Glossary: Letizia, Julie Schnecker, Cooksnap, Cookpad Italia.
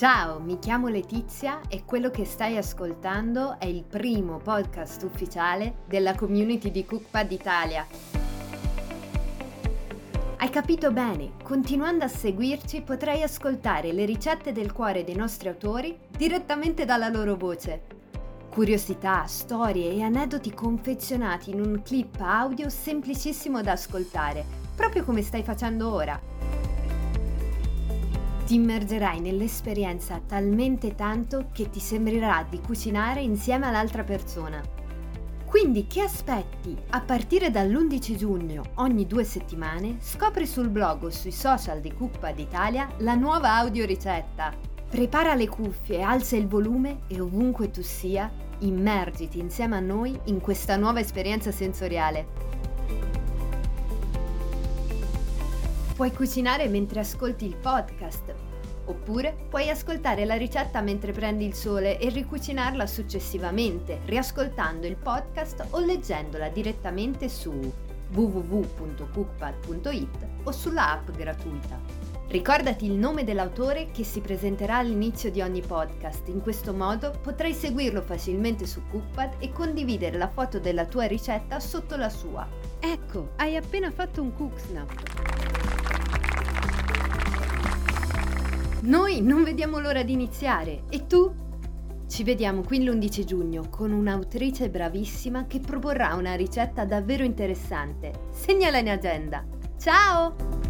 Ciao, mi chiamo Letizia e quello che stai ascoltando è il primo podcast ufficiale della community di Cookpad Italia. Hai capito bene? Continuando a seguirci potrai ascoltare le ricette del cuore dei nostri autori direttamente dalla loro voce. Curiosità, storie e aneddoti confezionati in un clip audio semplicissimo da ascoltare, proprio come stai facendo ora. Ti immergerai nell'esperienza talmente tanto che ti sembrerà di cucinare insieme all'altra persona. Quindi che aspetti? A partire dall'11 giugno, ogni 2 settimane, scopri sul blog o sui social di Cookpad Italia la nuova audioricetta. Prepara le cuffie, alza il volume e ovunque tu sia, immergiti insieme a noi in questa nuova esperienza sensoriale. Puoi cucinare mentre ascolti il podcast, oppure puoi ascoltare la ricetta mentre prendi il sole e ricucinarla successivamente, riascoltando il podcast o leggendola direttamente su www.cookpad.it o sulla app gratuita. Ricordati il nome dell'autore che si presenterà all'inizio di ogni podcast, in questo modo potrai seguirlo facilmente su Cookpad e condividere la foto della tua ricetta sotto la sua. Ecco, hai appena fatto un Cooksnap! Noi non vediamo l'ora di iniziare, e tu? Ci vediamo qui l'11 giugno con un'autrice bravissima che proporrà una ricetta davvero interessante. Segnala in agenda. Ciao!